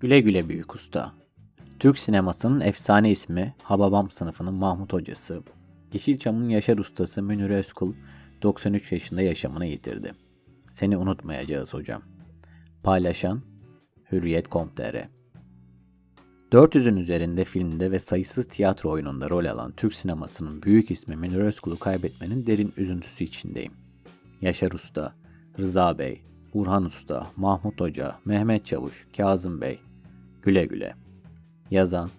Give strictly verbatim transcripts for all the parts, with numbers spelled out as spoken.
Güle güle büyük usta. Türk sinemasının efsane ismi Hababam sınıfının Mahmut hocası, Yeşilçam'ın yaşar ustası Münir Özkul doksan üç yaşında yaşamını yitirdi. Seni unutmayacağız hocam. Paylaşan Hürriyet nokta com nokta tr. dört yüzün üzerinde filmde ve sayısız tiyatro oyununda rol alan Türk sinemasının büyük ismi Münir Özkul'u kaybetmenin derin üzüntüsü içindeyim. Yaşar Usta, Rıza Bey, Burhan Usta, Mahmut Hoca, Mehmet Çavuş, Kazım Bey. Güle güle. Yazan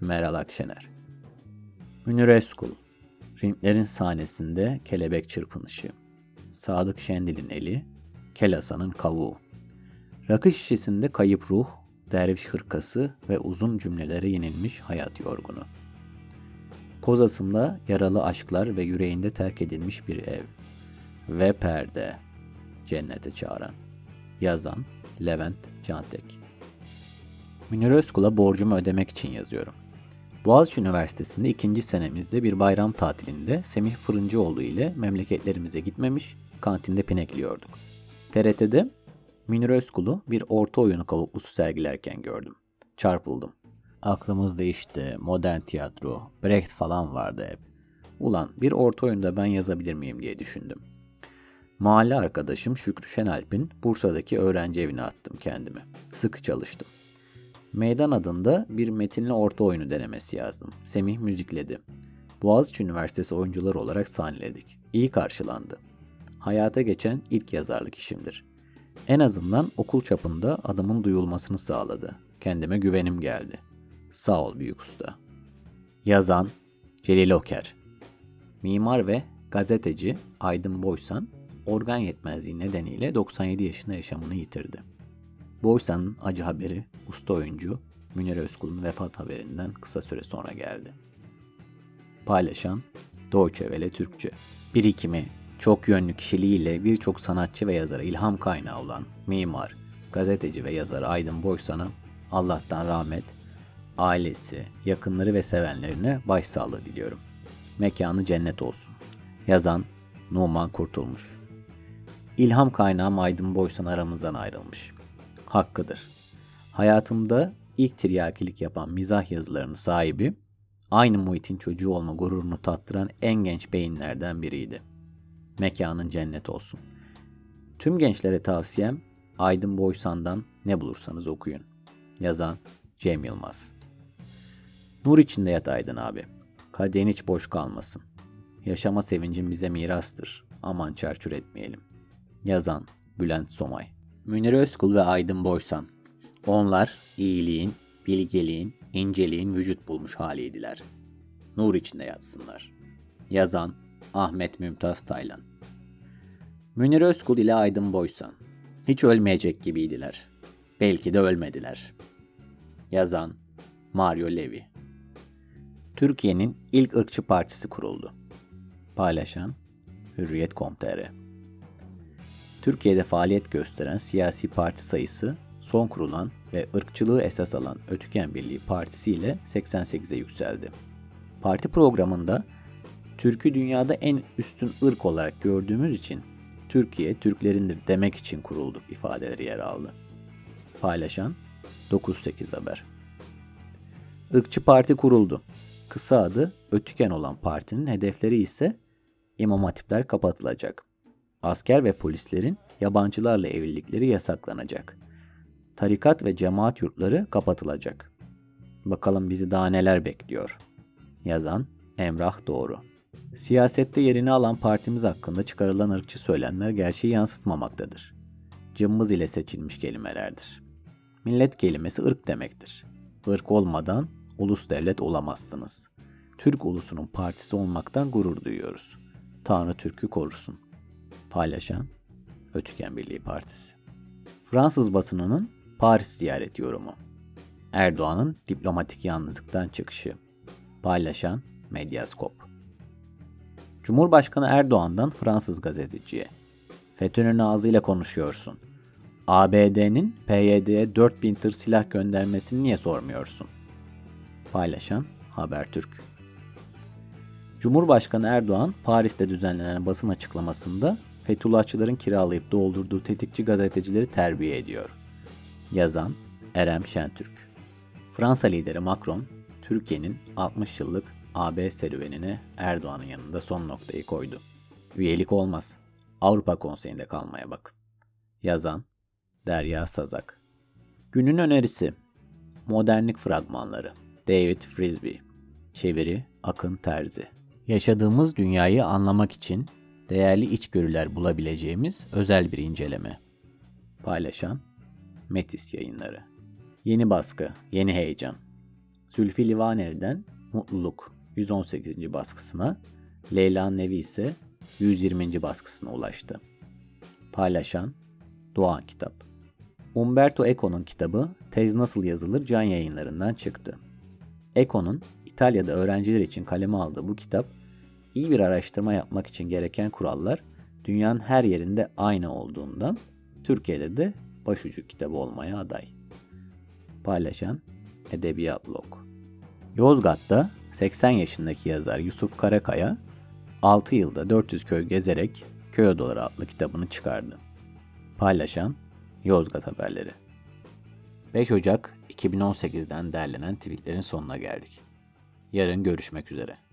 Meral Akşener. Münir Özkul, Ringlerin sahnesinde kelebek çırpınışı. Sadık Şendil'in eli, Kelasa'nın kavuğu. Rakı şişesinde kayıp ruh, derviş hırkası ve uzun cümlelere yenilmiş hayat yorgunu. Kozasında yaralı aşklar ve yüreğinde terk edilmiş bir ev. Ve perde. Cennete çağıran. Yazan Levent Çantek. Münir Özkul'a borcumu ödemek için yazıyorum. Boğaziçi Üniversitesi'nde ikinci senemizde bir bayram tatilinde Semih Fırıncıoğlu ile memleketlerimize gitmemiş, kantinde pinekliyorduk. T R T'de Münir Özkul'u bir orta oyunu kavuklusu sergilerken gördüm. Çarpıldım. Aklımızda işte modern tiyatro, Brecht falan vardı hep. Ulan bir orta oyunda ben yazabilir miyim diye düşündüm. Mahalle arkadaşım Şükrü Şenalp'in Bursa'daki öğrenci evine attım kendimi. Sıkı çalıştım. Meydan adında bir metinli orta oyunu denemesi yazdım. Semih müzikledi. Boğaziçi Üniversitesi oyuncuları olarak sahneledik. İyi karşılandı. Hayata geçen ilk yazarlık işimdir. En azından okul çapında adımın duyulmasını sağladı. Kendime güvenim geldi. Sağ ol büyük usta. Yazan Celil Oker. Mimar ve gazeteci Aydın Boysan organ yetmezliği nedeniyle doksan yedi yaşında yaşamını yitirdi. Boysan'ın acı haberi usta oyuncu Münir Özkul'un vefat haberinden kısa süre sonra geldi. Paylaşan Deutsche Welle Türkçe. Birikimi, çok yönlü kişiliğiyle birçok sanatçı ve yazara ilham kaynağı olan mimar, gazeteci ve yazar Aydın Boysan'a Allah'tan rahmet, ailesi, yakınları ve sevenlerine başsağlığı diliyorum. Mekanı cennet olsun. Yazan Numan Kurtulmuş. İlham kaynağım Aydın Boysan aramızdan ayrılmış. Hakkıdır. Hayatımda ilk tiryakilik yapan mizah yazılarının sahibi, aynı muhitin çocuğu olma gururunu tattıran en genç beyinlerden biriydi. Mekanın cennet olsun. Tüm gençlere tavsiyem Aydın Boysan'dan ne bulursanız okuyun. Yazan Cem Yılmaz. Nur içinde yat Aydın abi. Kadehin hiç boş kalmasın. Yaşama sevincin bize mirastır. Aman çarçur etmeyelim. Yazan Bülent Somay. Münir Özkul ve Aydın Boysan. Onlar iyiliğin, bilgeliğin, inceliğin vücut bulmuş haliydiler. Nur içinde yatsınlar. Yazan Ahmet Mümtaz Taylan. Münir Özkul ile Aydın Boysan. Hiç ölmeyecek gibiydiler. Belki de ölmediler. Yazan Mario Levi. Türkiye'nin ilk ırkçı partisi kuruldu. Paylaşan Hürriyet nokta com nokta tr. Türkiye'de faaliyet gösteren siyasi parti sayısı son kurulan ve ırkçılığı esas alan Ötüken Birliği Partisi ile seksen sekize yükseldi. Parti programında Türk'ü dünyada en üstün ırk olarak gördüğümüz için Türkiye Türklerindir demek için kurulduk ifadeleri yer aldı. Paylaşan doksan sekiz Haber. Irkçı parti kuruldu. Kısa adı Ötüken olan partinin hedefleri ise imam hatipler kapatılacak. Asker ve polislerin yabancılarla evlilikleri yasaklanacak. Tarikat ve cemaat yurtları kapatılacak. Bakalım bizi daha neler bekliyor. Yazan Emrah Doğru. Siyasette yerini alan partimiz hakkında çıkarılan ırkçı söylemler gerçeği yansıtmamaktadır. Cımbız ile seçilmiş kelimelerdir. Millet kelimesi ırk demektir. Irk olmadan ulus devlet olamazsınız. Türk ulusunun partisi olmaktan gurur duyuyoruz. Tanrı Türk'ü korusun. Paylaşan Ötüken Birliği Partisi. Fransız basınının Paris ziyareti yorumu. Erdoğan'ın diplomatik yalnızlıktan çıkışı. Paylaşan Medyaskop. Cumhurbaşkanı Erdoğan'dan Fransız gazeteciye. FETÖ'nün ağzıyla konuşuyorsun. A B D'nin P Y D'ye dört bin tır silah göndermesini niye sormuyorsun? Paylaşan Habertürk. Cumhurbaşkanı Erdoğan Paris'te düzenlenen basın açıklamasında Fethullahçıların kiralayıp doldurduğu tetikçi gazetecileri terbiye ediyor. Yazan Erem Şentürk. Fransa lideri Macron, Türkiye'nin altmış yıllık A B serüvenine Erdoğan'ın yanında son noktayı koydu. Üyelik olmaz, Avrupa Konseyi'nde kalmaya bakın. Yazan Derya Sazak. Günün önerisi: Modernlik Fragmanları, David Frisbee. Çeviri Akın Terzi. Yaşadığımız dünyayı anlamak için değerli içgörüler bulabileceğimiz özel bir inceleme. Paylaşan Metis Yayınları. Yeni baskı, yeni heyecan. Zülfü Livaneli'den Mutluluk yüz on sekizinci baskısına, Leyla Nevi ise yüz yirminci baskısına ulaştı. Paylaşan Doğan Kitap. Umberto Eco'nun kitabı Tez Nasıl Yazılır Can Yayınları'ndan çıktı. Eco'nun İtalya'da öğrenciler için kaleme aldığı bu kitap, iyi bir araştırma yapmak için gereken kurallar dünyanın her yerinde aynı olduğundan Türkiye'de de başucu kitabı olmaya aday. Paylaşan Edebiyat Blog. Yozgat'ta seksen yaşındaki yazar Yusuf Karakaya, altı yılda dört yüz köy gezerek Köy Odaları adlı kitabını çıkardı. Paylaşan Yozgat Haberleri. beş Ocak iki bin on sekizden derlenen tweetlerin sonuna geldik. Yarın görüşmek üzere.